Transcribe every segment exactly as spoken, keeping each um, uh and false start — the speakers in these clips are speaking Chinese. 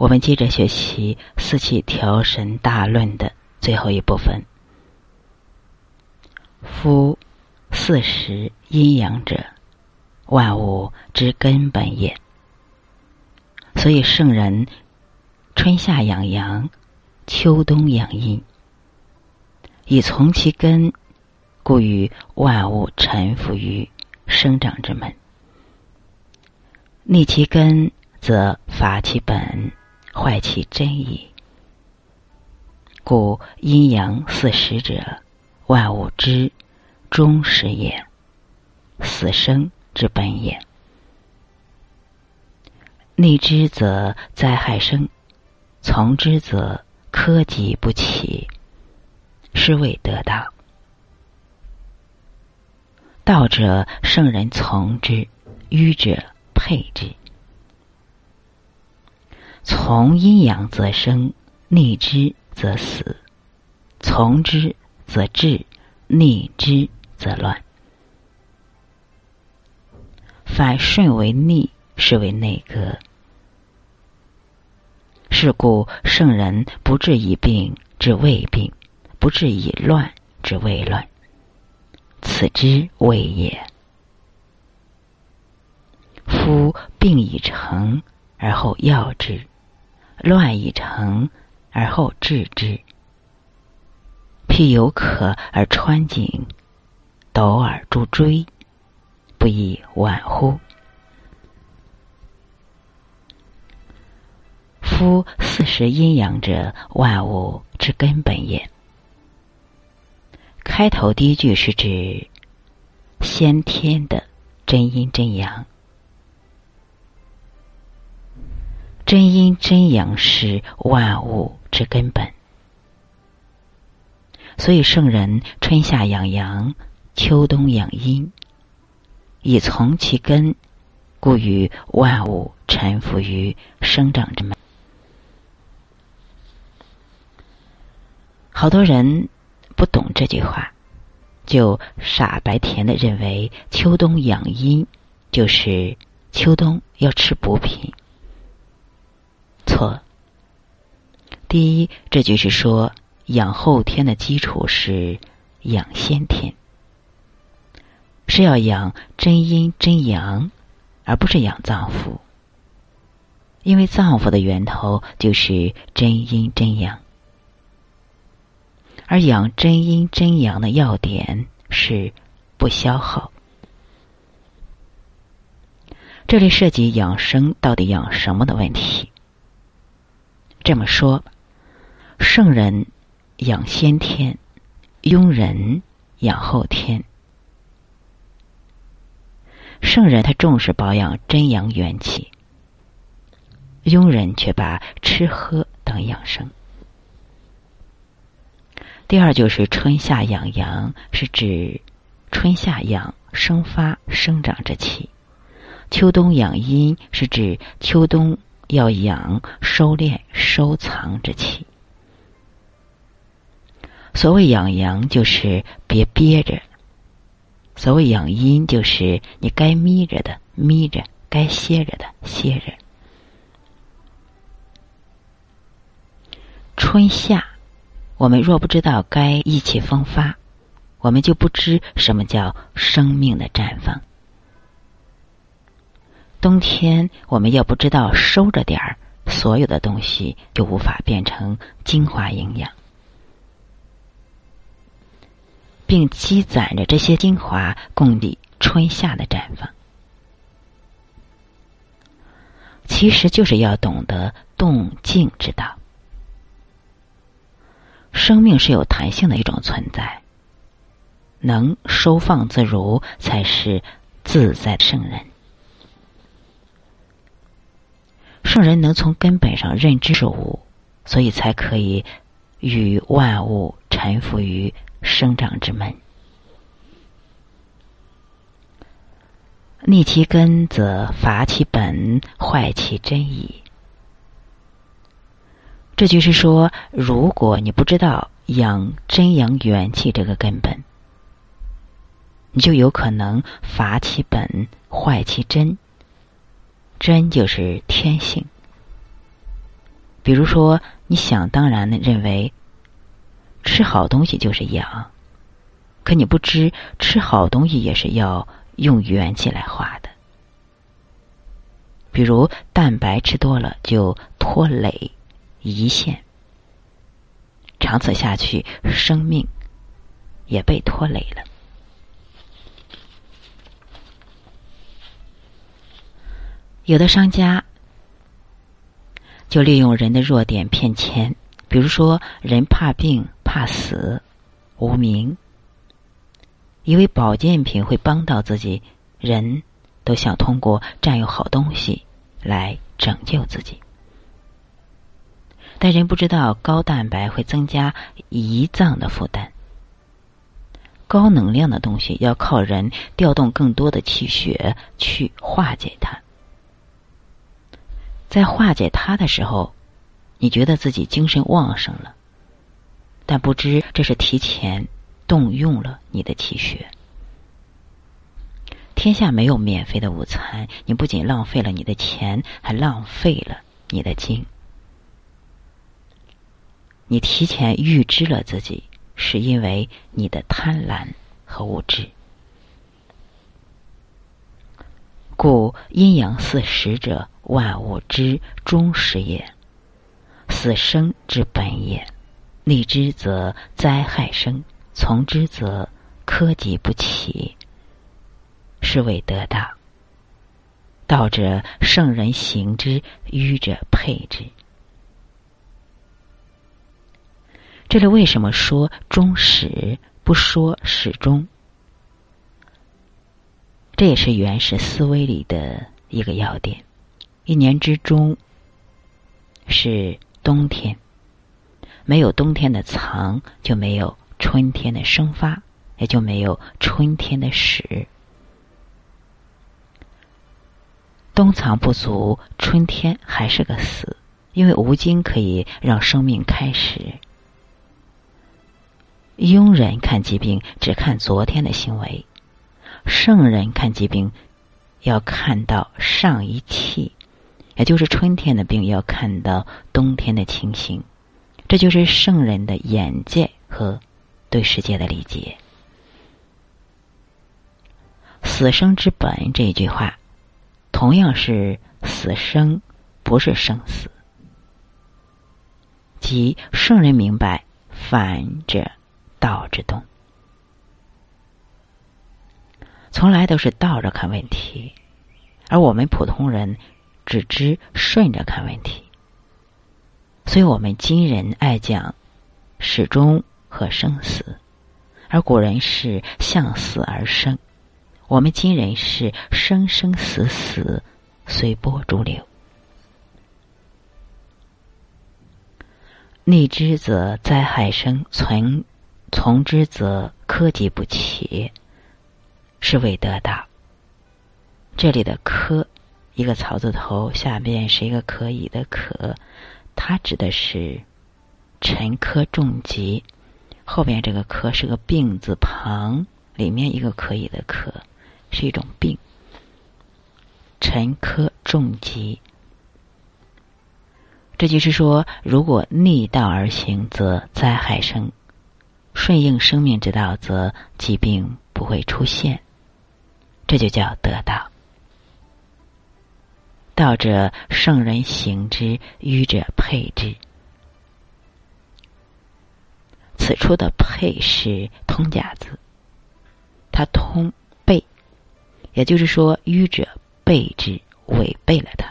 我们接着学习四气调神大论的最后一部分。夫四时阴阳者，万物之根本也。所以圣人春夏养阳，秋冬养阴，以从其根，故与万物臣服于生长之门。逆其根，则伐其本，坏其真矣。故阴阳四时者，万物之终始也，死生之本也。逆之则灾害生，从之则苛疾不起，是谓得道。道者，圣人从之，愚者配之。从阴阳则生，逆之则死；从之则治，逆之则乱。反顺为逆，是为内革。是故圣人不治已病，治未病；不治已乱，治未乱。此之谓也。夫病已成，而后药之；乱已成，而后治之。譬有渴而穿井，斗而助锥，不亦晚乎？夫四时阴阳者，万物之根本也。开头第一句是指先天的真阴真阳。真阴真阳是万物之根本，所以圣人春夏养阳，秋冬养阴，以从其根，故与万物臣服于生长之门。好多人不懂这句话，就傻白甜的认为秋冬养阴就是秋冬要吃补品。错，第一，这句是说养后天的基础是养先天，是要养真阴真阳，而不是养脏腑，因为脏腑的源头就是真阴真阳，而养真阴真阳的要点是不消耗。这里涉及养生到底养什么的问题。这么说，圣人养先天，庸人养后天。圣人他重视保养真阳元气，庸人却把吃喝当养生。第二就是春夏养阳，是指春夏养生发生长之气；秋冬养阴，是指秋冬要养收敛收藏之气。所谓养阳，就是别憋着；所谓养阴，就是你该眯着的眯着，该歇着的歇着。春夏，我们若不知道该意气风发，我们就不知什么叫生命的绽放。冬天，我们要不知道收着点儿，所有的东西就无法变成精华营养，并积攒着这些精华供给春夏的绽放。其实就是要懂得动静之道。生命是有弹性的一种存在，能收放自如才是自在的圣人。圣人能从根本上认知事物，所以才可以与万物臣服于生长之门。逆其根，则伐其本，坏其真矣。这句是说，如果你不知道养真阳元气这个根本，你就有可能伐其本，坏其真。真就是天性，比如说，你想当然的认为吃好东西就是养，可你不知吃好东西也是要用元气来化的。比如蛋白吃多了就拖累胰腺，长此下去生命也被拖累了。有的商家就利用人的弱点骗钱，比如说人怕病、怕死、无名，以为保健品会帮到自己，人都想通过占有好东西来拯救自己。但人不知道高蛋白会增加胰脏的负担，高能量的东西要靠人调动更多的气血去化解它。在化解它的时候，你觉得自己精神旺盛了，但不知这是提前动用了你的气血。天下没有免费的午餐，你不仅浪费了你的钱，还浪费了你的精。你提前预知了自己，是因为你的贪婪和无知。故阴阳四时者，万物之终始也，死生之本也。逆之则灾害生，从之则苛疾不起，是谓得道。道者，圣人行之，愚者配之。这里为什么说终始，不说始终？这也是原始思维里的一个要点。一年之中是冬天，没有冬天的藏，就没有春天的生发，也就没有春天的始。冬藏不足，春天还是个死，因为无精可以让生命开始。庸人看疾病只看昨天的行为，圣人看疾病要看到上一气，也就是春天的病要看到冬天的情形，这就是圣人的眼界和对世界的理解。死生之本这一句话，同样是死生，不是生死。即圣人明白反者道之动，从来都是倒着看问题，而我们普通人只知顺着看问题。所以我们今人爱讲始终和生死，而古人是向死而生，我们今人是生生死死，随波逐流。逆之则灾害生，从从之则苛疾不起，是谓得道。这里的苛，一个草字头，下面是一个可以的可，它指的是沉疴重疾，后边这个疴是个病字旁，里面一个可以的可，是一种病。沉疴重疾，这就是说，如果逆道而行，则灾害生，顺应生命之道，则疾病不会出现，这就叫得道。道者，圣人行之，愚者配之。此处的配是通假字，它通背，也就是说愚者背之，违背了它。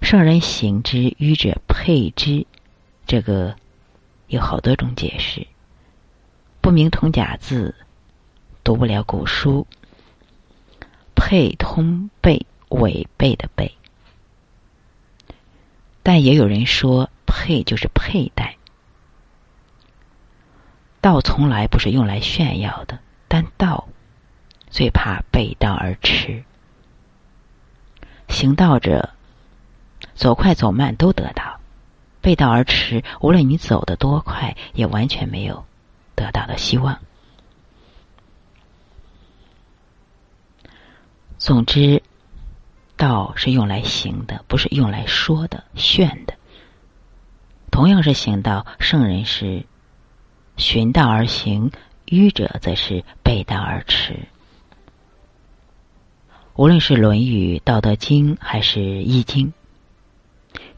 圣人行之，愚者配之，这个有好多种解释，不明通假字，读不了古书。配通背，违背的背，但也有人说配就是佩戴。道从来不是用来炫耀的，但道最怕背道而驰。行道者，走快走慢都得道，背道而驰，无论你走得多快，也完全没有得到的希望。总之，道是用来行的，不是用来说的、炫的，同样是行道，圣人是循道而行，愚者则是背道而驰。无论是《论语》《道德经》还是《易经》，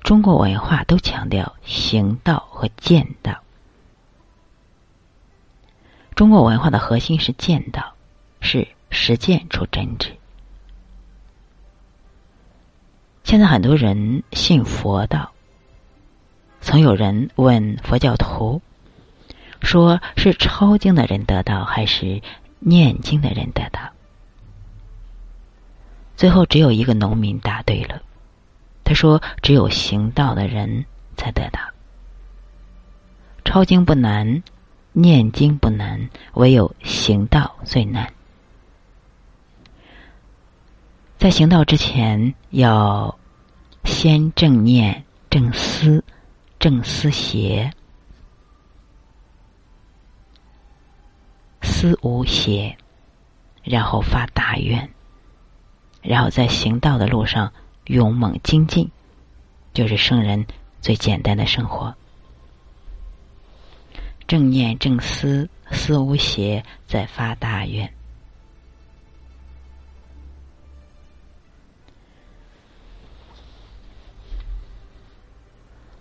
中国文化都强调行道和见道。中国文化的核心是见道，是实践出真知。现在很多人信佛道，曾有人问佛教徒说，是抄经的人得道还是念经的人得道？最后只有一个农民答对了，他说只有行道的人才得道。抄经不难，念经不难，唯有行道最难。在行道之前，要先正念、正思、正思邪。思无邪，然后发大愿，然后在行道的路上勇猛精进，就是圣人最简单的生活。正念、正思、思无邪，再发大愿。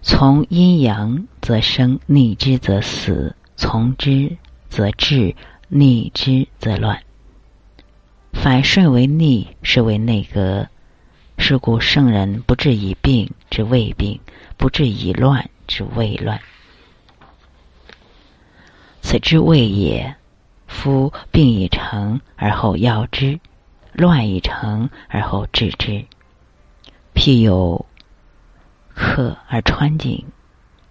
从阴阳则生，逆之则死；从之则治，逆之则乱。反顺为逆，是为内格。是故圣人不治以病，之谓病；不治以乱，之谓乱。此之谓也。夫病已成，而后药之；乱已成，而后治之。譬有克而穿井，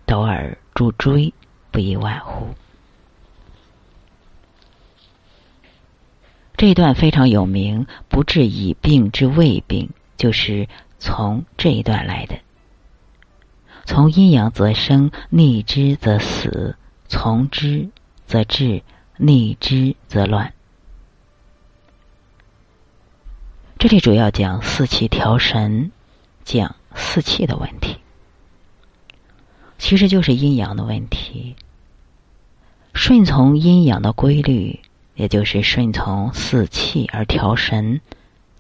斗而助锥，不亦晚乎？这一段非常有名，不治以病之谓病，就是从这一段来的。从阴阳则生，逆之则死；从之则治，逆之则乱。这里主要讲四气调神，讲四气的问题，其实就是阴阳的问题。顺从阴阳的规律，也就是顺从四气而调神，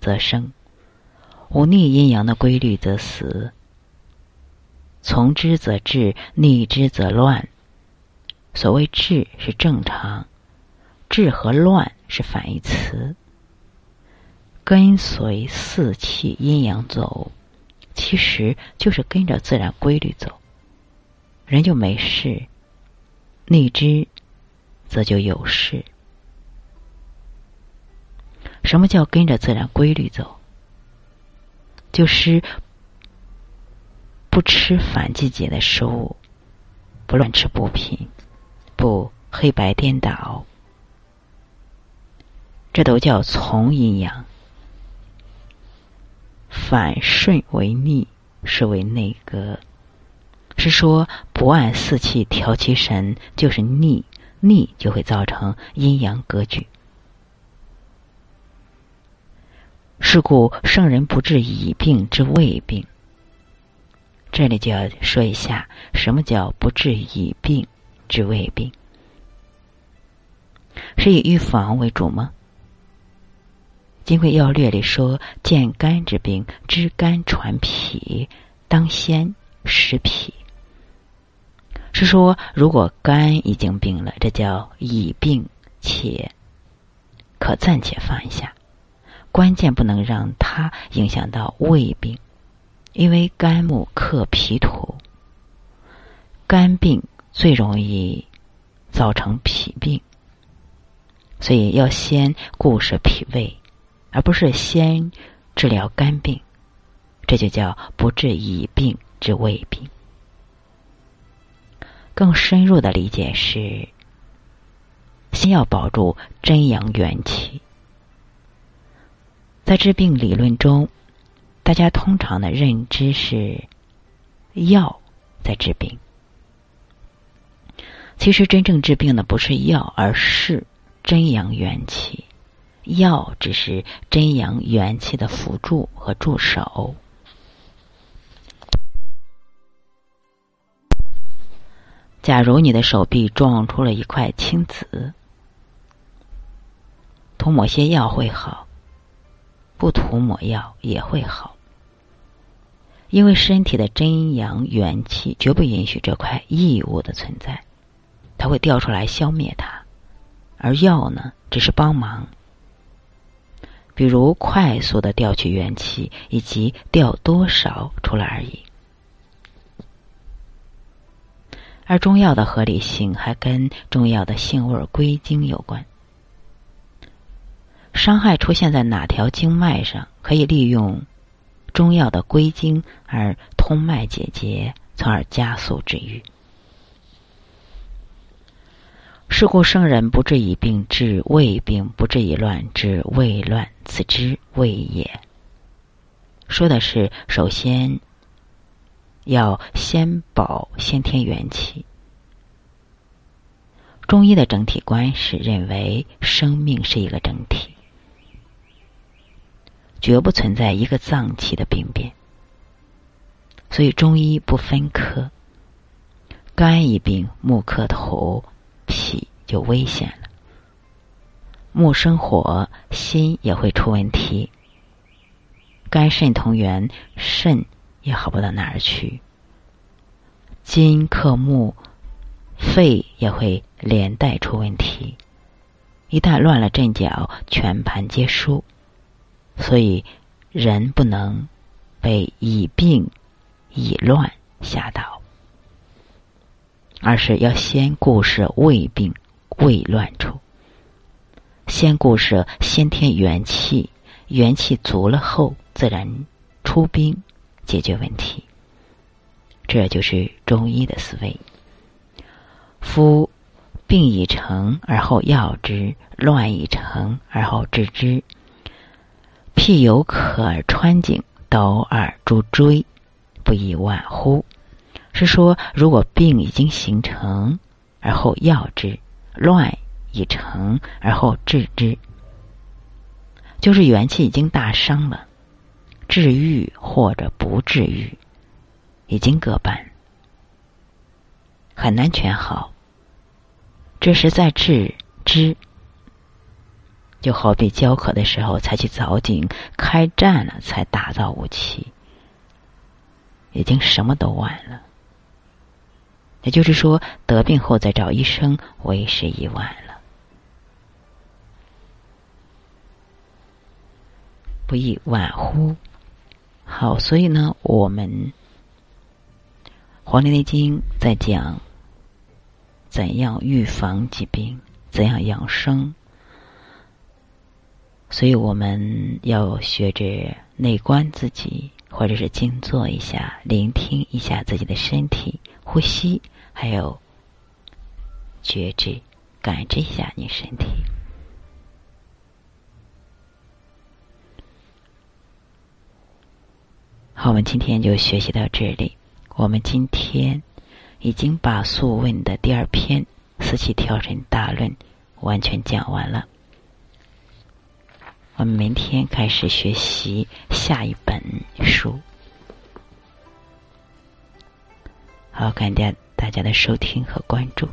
则生；忤逆阴阳的规律，则死。从之则治，逆之则乱。所谓治是正常，治和乱是反义词。跟随四气阴阳走，其实就是跟着自然规律走，人就没事；逆之则就有事。什么叫跟着自然规律走？就是不吃反季节的食物，不乱吃补品，不黑白颠倒，这都叫从阴阳。反顺为逆，是为内格。是说不按四气调其神，就是逆，逆就会造成阴阳格局。是故圣人不治以病之谓病。这里就要说一下，什么叫不治以病之谓病？是以预防为主吗？金匮要略里说，见肝之病，知肝传脾，当先食脾。是说如果肝已经病了，这叫已病，且可暂且放一下，关键不能让它影响到胃病，因为肝木克脾土，肝病最容易造成脾病，所以要先固摄脾胃，而不是先治疗肝病，这就叫不治已病之谓病。更深入的理解是，先要保住真阳元气。在治病理论中，大家通常的认知是药在治病，其实真正治病的不是药，而是真阳元气。药只是真阳元气的辅助和助手。假如你的手臂撞出了一块青紫，涂抹些药会好，不涂抹药也会好，因为身体的真阳元气绝不允许这块异物的存在，它会掉出来消灭它，而药呢，只是帮忙，比如快速的调取元气以及调多少出来而已。而中药的合理性还跟中药的性味归经有关。伤害出现在哪条经脉上，可以利用中药的归经而通脉解结，从而加速治愈。是故圣人不治已病，治未病；不治已乱，治未乱。此之谓也。说的是，首先要先保先天元气。中医的整体观是认为生命是一个整体，绝不存在一个脏器的病变，所以中医不分科，肝一病，木克头，脾就危险了，木生火，心也会出问题，肝肾同源，肾也好不到哪儿去，金克木，肺也会连带出问题，一旦乱了阵脚，全盘皆输。所以人不能被以病以乱吓倒，而是要先固摄未病未乱处，先固摄先天元气，元气足了后自然出兵解决问题。这就是中医的思维。夫病已成而后药之，乱已成而后治之。譬有渴而穿井，斗而逐锥，不亦晚乎？是说如果病已经形成而后药之，乱已成而后治之，就是元气已经大伤了，治愈或者不治愈已经各半，很难全好。这时再治之，就好比焦渴的时候才去凿井，开战了才打造武器，已经什么都晚了。也就是说，得病后再找医生为时已晚了。不亦晚乎？好，所以呢，我们《黄帝内经》在讲怎样预防疾病，怎样养生。所以我们要学着内观自己，或者是静坐一下，聆听一下自己的身体、呼吸，还有觉知、感知一下你身体。好，我们今天就学习到这里。我们今天已经把《素问》的第二篇《四气调神大论》完全讲完了。我们明天开始学习下一本书。好，感谢大家的收听和关注。